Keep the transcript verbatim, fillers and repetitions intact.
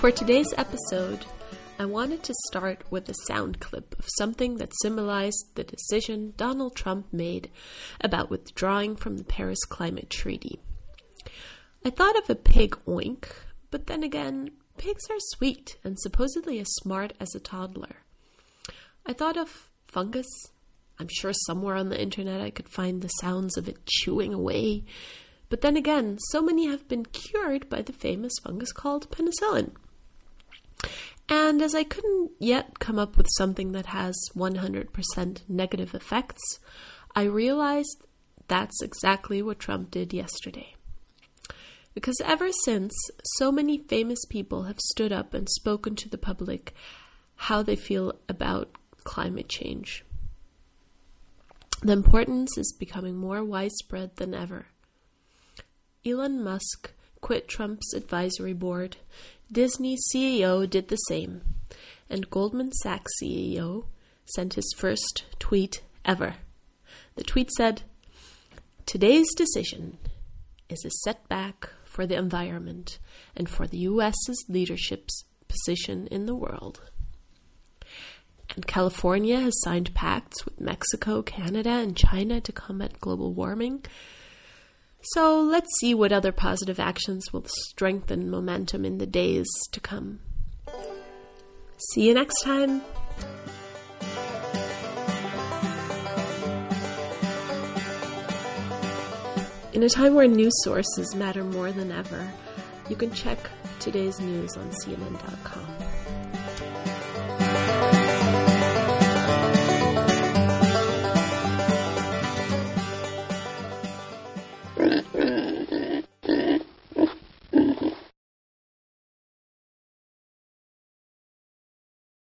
For today's episode, I wanted to start with a sound clip of something that symbolized the decision Donald Trump made about withdrawing from the Paris Climate Treaty. I thought of a pig oink, but then again, pigs are sweet and supposedly as smart as a toddler. I thought of fungus. I'm sure somewhere on the internet I could find the sounds of it chewing away. But then again, so many have been cured by the famous fungus called penicillin. And as I couldn't yet come up with something that has one hundred percent negative effects, I realized that's exactly what Trump did yesterday. Because ever since, so many famous people have stood up and spoken to the public how they feel about climate change. The importance is becoming more widespread than ever. Elon Musk quit Trump's advisory board, Disney C E O did the same, and Goldman Sachs C E O sent his first tweet ever. The tweet said, "Today's decision is a setback for the environment and for the U S's leadership's position in the world." And California has signed pacts with Mexico, Canada, and China to combat global warming. So let's see what other positive actions will strengthen momentum in the days to come. See you next time. In a time where news sources matter more than ever, you can check today's news on C N N dot com.